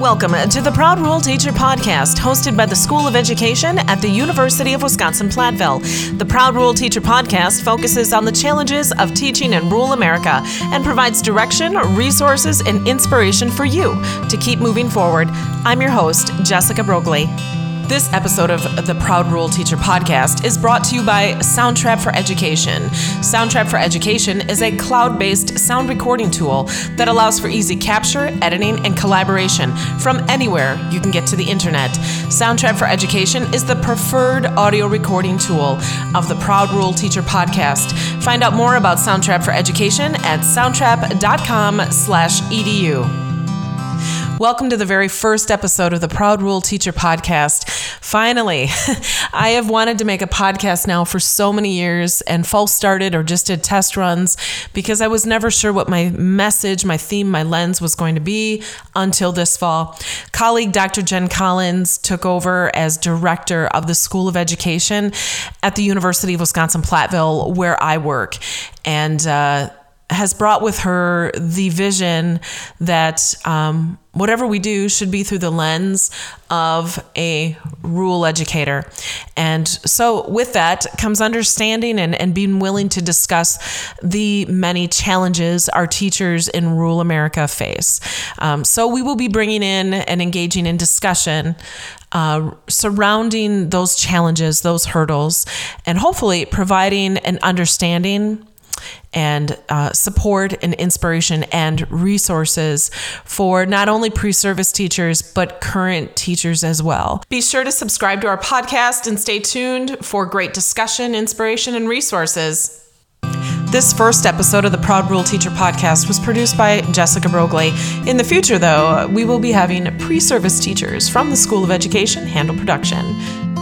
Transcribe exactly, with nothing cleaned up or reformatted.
Welcome to the Proud Rural Teacher Podcast, hosted by the School of Education at the University of Wisconsin-Platteville. The Proud Rural Teacher Podcast focuses on the challenges of teaching in rural America and provides direction, resources, and inspiration for you to keep moving forward. I'm your host, Jessica Brokeley. This episode of the Proud Rural Teacher Podcast is brought to you by Soundtrap for Education. Soundtrap for Education is a cloud-based sound recording tool that allows for easy capture, editing, and collaboration from anywhere you can get to the internet. Soundtrap for Education is the preferred audio recording tool of the Proud Rural Teacher Podcast. Find out more about Soundtrap for Education at soundtrap dot com slash e d u. Welcome to the very first episode of the Proud Rural Teacher Podcast. Finally, I have wanted to make a podcast now for so many years and false started or just did test runs because I was never sure what my message, my theme, my lens was going to be until this fall. Colleague Doctor Jen Collins took over as director of the School of Education at the University of Wisconsin-Platteville, where I work. And, uh, has brought with her the vision that um, whatever we do should be through the lens of a rural educator. And so with that comes understanding and, and being willing to discuss the many challenges our teachers in rural America face. Um, so we will be bringing in and engaging in discussion Uh, surrounding those challenges, those hurdles, and hopefully providing an understanding and uh, support and inspiration and resources for not only pre-service teachers, but current teachers as well. Be sure to subscribe to our podcast and stay tuned for great discussion, inspiration, and resources. This first episode of the Proud Rural Teacher Podcast was produced by Jessica Brokeley. In the future, though, we will be having pre-service teachers from the School of Education handle production.